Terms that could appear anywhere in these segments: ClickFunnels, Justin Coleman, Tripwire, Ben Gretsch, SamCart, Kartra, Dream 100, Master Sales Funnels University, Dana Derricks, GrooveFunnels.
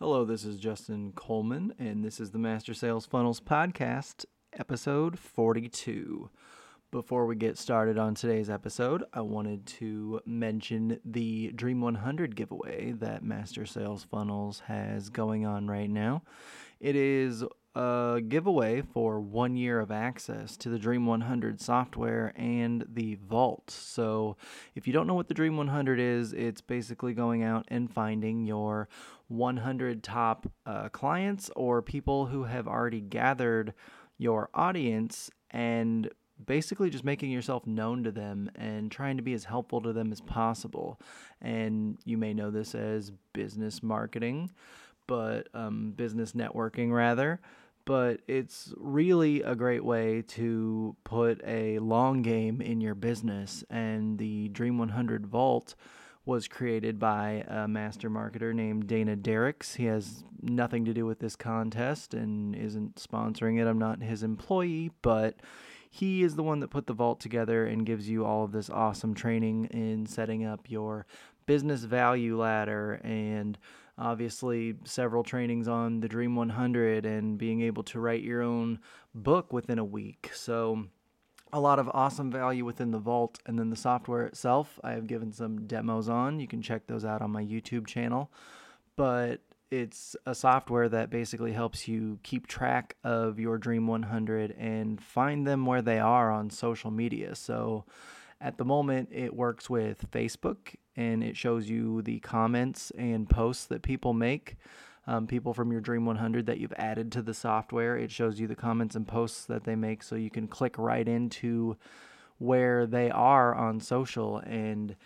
Hello, this is Justin Coleman, and this is the Master Sales Funnels Podcast, episode 42. Before we get started on today's episode, I wanted to mention the Dream 100 giveaway that Master Sales Funnels has going on right now. It is a giveaway for 1 year of access to the Dream 100 software and the vault. So if you don't know what the Dream 100 is, it's basically going out and finding your 100 top clients or people who have already gathered your audience and basically just making yourself known to them and trying to be as helpful to them as possible. And you may know this as business marketing, but business networking rather. But it's really a great way to put a long game in your business. And the Dream 100 Vault was created by a master marketer named Dana Derricks. He has nothing to do with this contest and isn't sponsoring it. I'm not his employee, but he is the one that put the vault together and gives you all of this awesome training in setting up your business value ladder and obviously several trainings on the Dream 100 and being able to write your own book within a week. So a lot of awesome value within the vault, and then the software itself, I have given some demos on. You can check those out on my YouTube channel, but it's a software that basically helps you keep track of your Dream 100 and find them where they are on social media. So at the moment, it works with Facebook, and it shows you the comments and posts that people make. People from your Dream 100 that you've added to the software. It shows you the comments and posts that they make so you can click right into where they are on social and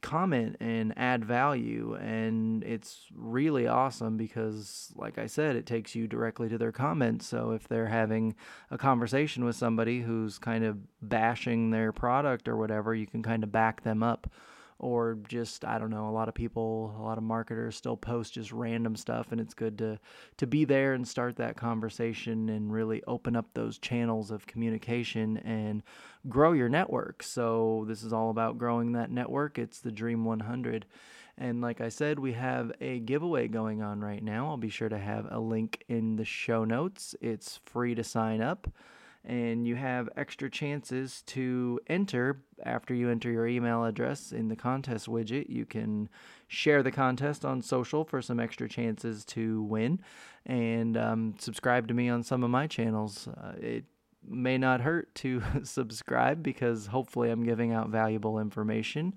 comment and add value. And it's really awesome because, like I said, it takes you directly to their comments. So if they're having a conversation with somebody who's kind of bashing their product or whatever, you can kind of back them up. Or just, I don't know, a lot of marketers still post just random stuff, and it's good to be there and start that conversation and really open up those channels of communication and grow your network. So this is all about growing that network. It's the Dream 100. And like I said, we have a giveaway going on right now. I'll be sure to have a link in the show notes. It's free to sign up. And you have extra chances to enter. After you enter your email address in the contest widget, you can share the contest on social for some extra chances to win, and subscribe to me on some of my channels. It may not hurt to subscribe because hopefully I'm giving out valuable information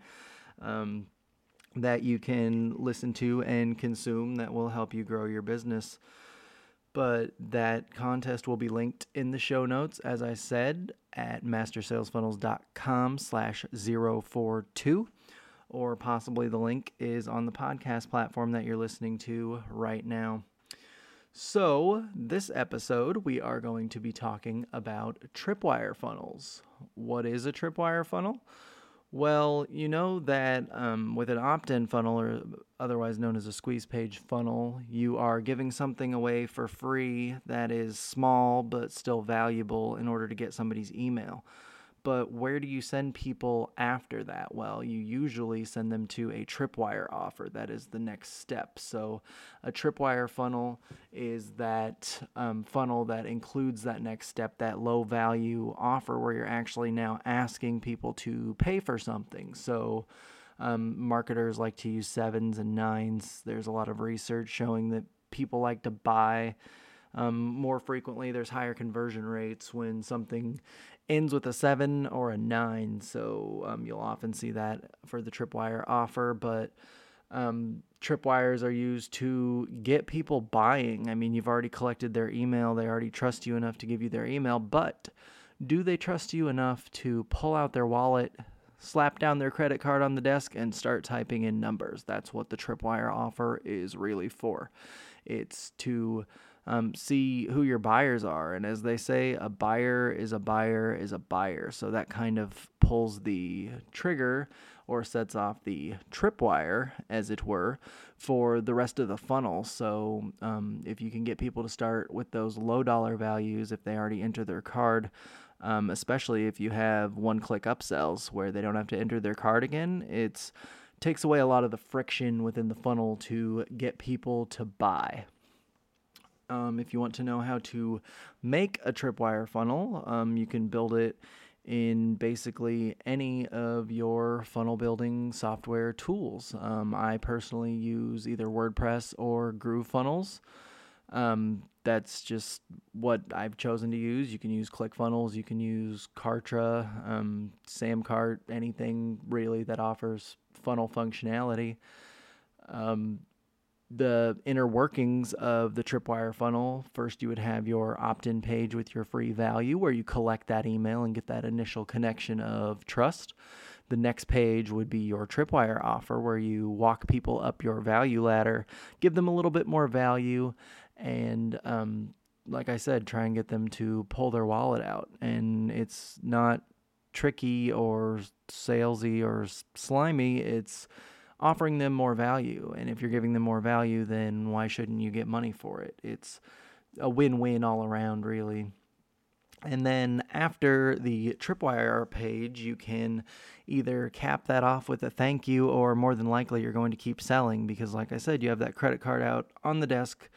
that you can listen to and consume that will help you grow your business. But that contest will be linked in the show notes, as I said, at mastersalesfunnels.com/042, or possibly the link is on the podcast platform that you're listening to right now. So this episode, we are going to be talking about tripwire funnels. What is a tripwire funnel? Well, you know that with an opt-in funnel, or otherwise known as a squeeze page funnel, you are giving something away for free that is small but still valuable in order to get somebody's email. But where do you send people after that? Well, you usually send them to a tripwire offer. That is the next step. So a tripwire funnel is that funnel that includes that next step, that low value offer where you're actually now asking people to pay for something. So marketers like to use 7s and 9s. There's a lot of research showing that people like to buy more frequently. There's higher conversion rates when something ends with a 7 or a 9. So you'll often see that for the tripwire offer, but tripwires are used to get people buying. I mean, you've already collected their email. They already trust you enough to give you their email, but do they trust you enough to pull out their wallet, slap down their credit card on the desk, and start typing in numbers? That's what the tripwire offer is really for. It's to see who your buyers are. And as they say, a buyer is a buyer is a buyer. So that kind of pulls the trigger or sets off the tripwire, as it were, for the rest of the funnel. So if you can get people to start with those low dollar values, if they already enter their card, especially if you have one-click upsells where they don't have to enter their card again, it's takes away a lot of the friction within the funnel to get people to buy. If you want to know how to make a Tripwire funnel, you can build it in basically any of your funnel building software tools. I personally use either WordPress or GrooveFunnels. That's just what I've chosen to use. You can use ClickFunnels, you can use Kartra, SamCart, anything really that offers funnel functionality. The inner workings of the Tripwire funnel: first, you would have your opt-in page with your free value where you collect that email and get that initial connection of trust. The next page would be your Tripwire offer where you walk people up your value ladder, give them a little bit more value, and like I said, try and get them to pull their wallet out. And it's not tricky or salesy or slimy. It's offering them more value. And if you're giving them more value, then why shouldn't you get money for it? It's a win-win all around, really. And then after the Tripwire page, you can either cap that off with a thank you, or more than likely you're going to keep selling because, like I said, you have that credit card out on the desk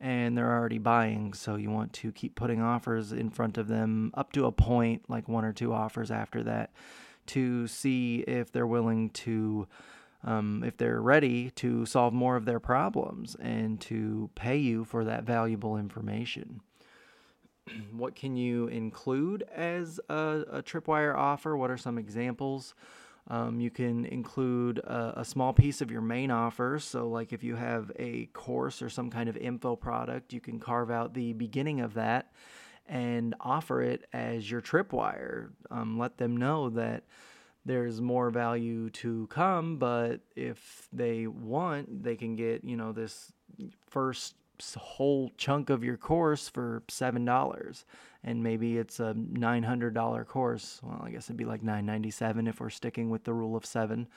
and they're already buying. So you want to keep putting offers in front of them up to a point, like one or two offers after that, to see if they're willing to if they're ready to solve more of their problems and to pay you for that valuable information. What can you include as a Tripwire offer? What are some examples? You can include a small piece of your main offer. So like if you have a course or some kind of info product, you can carve out the beginning of that and offer it as your Tripwire. Let them know that there's more value to come, but if they want, they can get, you know, this first whole chunk of your course for $7, and maybe it's a $900 course. Well, I guess it'd be like $997 if we're sticking with the rule of seven,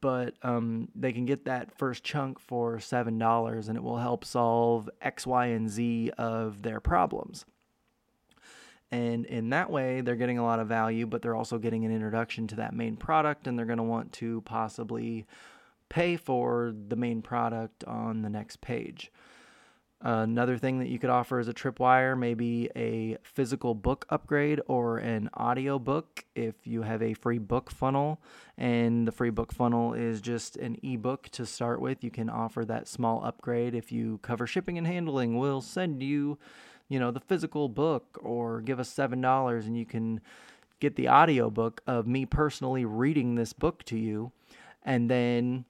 but they can get that first chunk for $7, and it will help solve X, Y, and Z of their problems. And in that way, they're getting a lot of value, but they're also getting an introduction to that main product, and they're going to want to possibly pay for the main product on the next page. Another thing that you could offer as a Tripwire may be a physical book upgrade or an audio book if you have a free book funnel. And the free book funnel is just an ebook to start with. You can offer that small upgrade. If you cover shipping and handling, we'll send you, you know, the physical book, or give us $7 and you can get the audio book of me personally reading this book to you. And then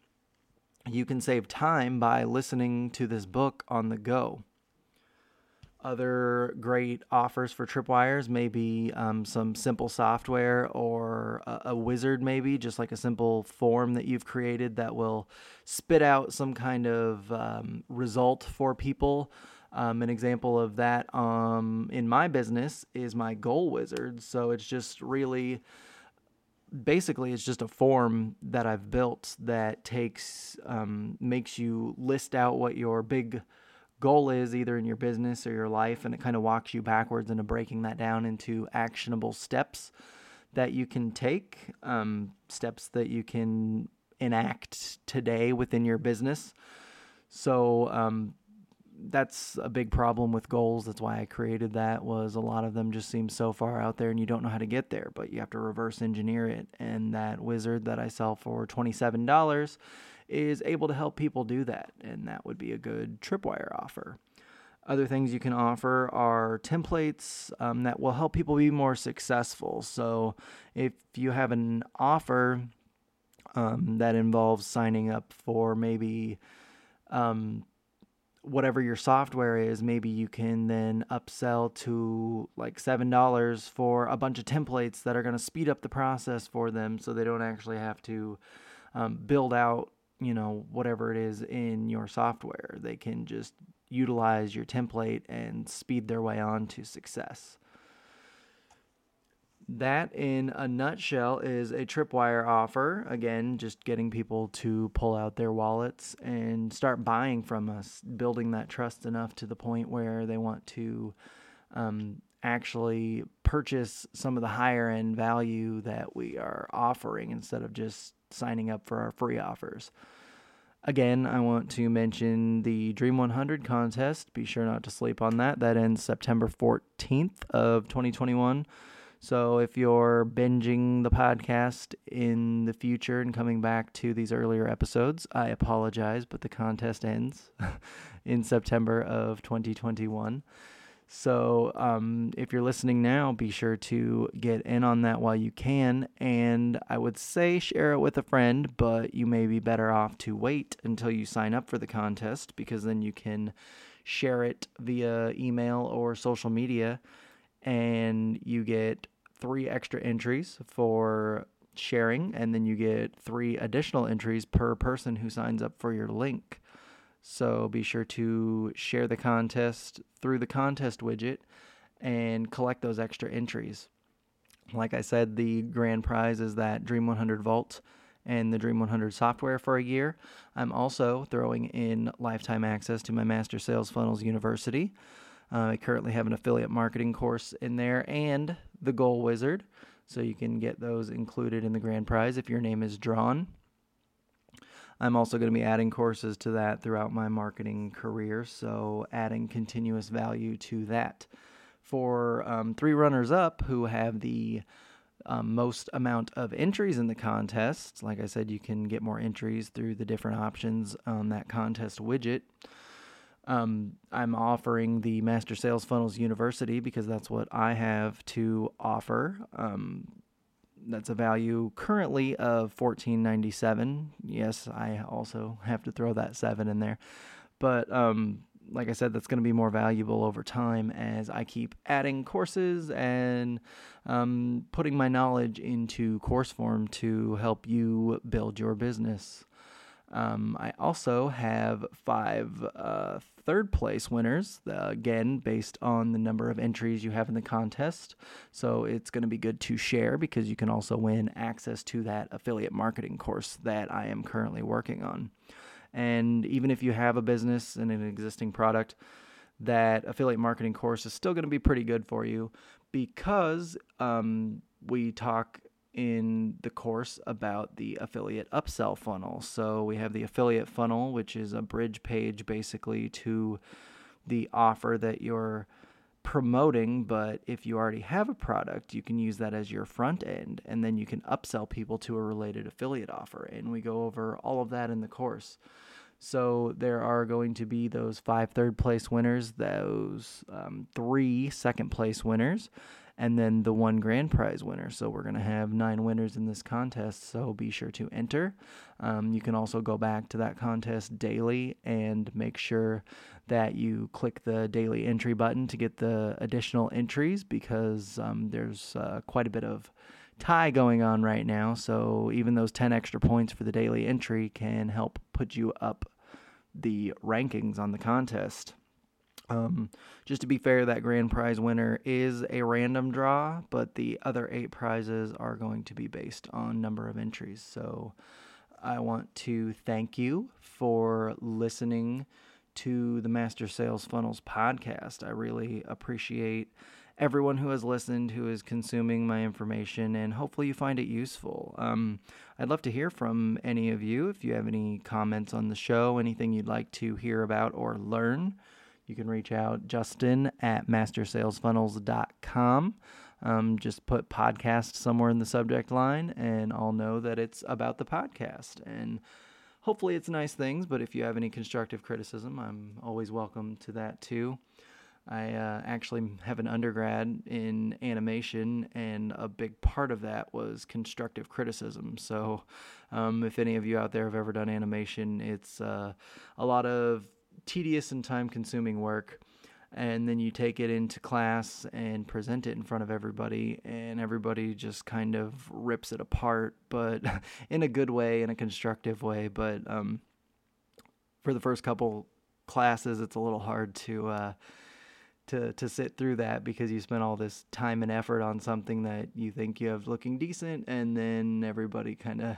you can save time by listening to this book on the go. Other great offers for Tripwires may be some simple software or a wizard, maybe just like a simple form that you've created that will spit out some kind of result for people. An example of that in my business is my goal wizard. So it's just really, basically, it's just a form that I've built that makes you list out what your big goal is, either in your business or your life, and it kind of walks you backwards into breaking that down into actionable steps that you can take, steps that you can enact today within your business. So, that's a big problem with goals. That's why I created that, was a lot of them just seem so far out there and you don't know how to get there, but you have to reverse engineer it. And that wizard that I sell for $27 is able to help people do that. And that would be a good Tripwire offer. Other things you can offer are templates that will help people be more successful. So if you have an offer that involves signing up for maybe whatever your software is, maybe you can then upsell to like $7 for a bunch of templates that are going to speed up the process for them, so they don't actually have to build out, you know, whatever it is in your software. They can just utilize your template and speed their way on to success. That, in a nutshell, is a Tripwire offer. Again, just getting people to pull out their wallets and start buying from us, building that trust enough to the point where they want to actually purchase some of the higher end value that we are offering, instead of just signing up for our free offers. Again, I want to mention the Dream 100 contest. Be sure not to sleep on that. That ends September 14th of 2021. So if you're binging the podcast in the future and coming back to these earlier episodes, I apologize, but the contest ends in September of 2021. So if you're listening now, be sure to get in on that while you can. And I would say share it with a friend, but you may be better off to wait until you sign up for the contest, because then you can share it via email or social media, and you get 3 extra entries for sharing, and then you get 3 additional entries per person who signs up for your link. So be sure to share the contest through the contest widget and collect those extra entries. Like I said, the grand prize is that Dream 100 Vault and the Dream 100 software for a year. I'm also throwing in lifetime access to my Master Sales Funnels University. I currently have an affiliate marketing course in there and the Goal Wizard, so you can get those included in the grand prize if your name is drawn. I'm also going to be adding courses to that throughout my marketing career, so adding continuous value to that. For 3 runners-up who have the most amount of entries in the contest, like I said, you can get more entries through the different options on that contest widget. I'm offering the Master Sales Funnels University because that's what I have to offer. That's a value currently of $14.97. Yes, I also have to throw that 7 in there. But like I said, that's going to be more valuable over time as I keep adding courses and putting my knowledge into course form to help you build your business. I also have 5 third place winners, again, based on the number of entries you have in the contest. So it's going to be good to share because you can also win access to that affiliate marketing course that I am currently working on. And even if you have a business and an existing product, that affiliate marketing course is still going to be pretty good for you because we talk in the course about the affiliate upsell funnel. So we have the affiliate funnel, which is a bridge page basically to the offer that you're promoting. But if you already have a product, you can use that as your front end, and then you can upsell people to a related affiliate offer. And we go over all of that in the course. So there are going to be those 5 third place winners, those 3 second place winners, and then the 1 grand prize winner. So we're going to have 9 winners in this contest, so be sure to enter. You can also go back to that contest daily and make sure that you click the daily entry button to get the additional entries, because there's quite a bit of tie going on right now. So even those 10 extra points for the daily entry can help put you up the rankings on the contest. Just to be fair, that grand prize winner is a random draw, but the other 8 prizes are going to be based on number of entries. So I want to thank you for listening to the Master Sales Funnels podcast. I really appreciate everyone who has listened, who is consuming my information, and hopefully you find it useful. I'd love to hear from any of you. If you have any comments on the show, anything you'd like to hear about or learn, you can reach out, justin@mastersalesfunnels.com. Just put podcast somewhere in the subject line, and I'll know that it's about the podcast. And hopefully it's nice things, but if you have any constructive criticism, I'm always welcome to that too. I actually have an undergrad in animation, and a big part of that was constructive criticism. So if any of you out there have ever done animation, it's a lot of tedious and time-consuming work, and then you take it into class and present it in front of everybody, and everybody just kind of rips it apart, but in a good way, in a constructive way. But for the first couple classes, it's a little hard to sit through that, because you spend all this time and effort on something that you think you have looking decent, and then everybody kind of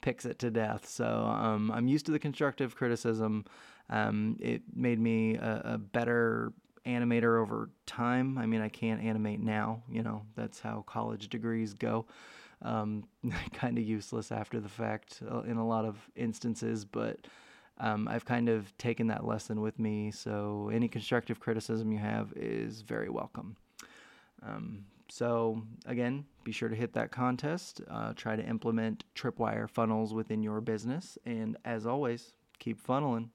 picks it to death. So I'm used to the constructive criticism. It made me a better animator over time. I mean, I can't animate now, you know, that's how college degrees go. kind of useless after the fact in a lot of instances, but I've kind of taken that lesson with me. So any constructive criticism you have is very welcome. So again, be sure to hit that contest. Try to implement Tripwire funnels within your business. And as always, keep funneling.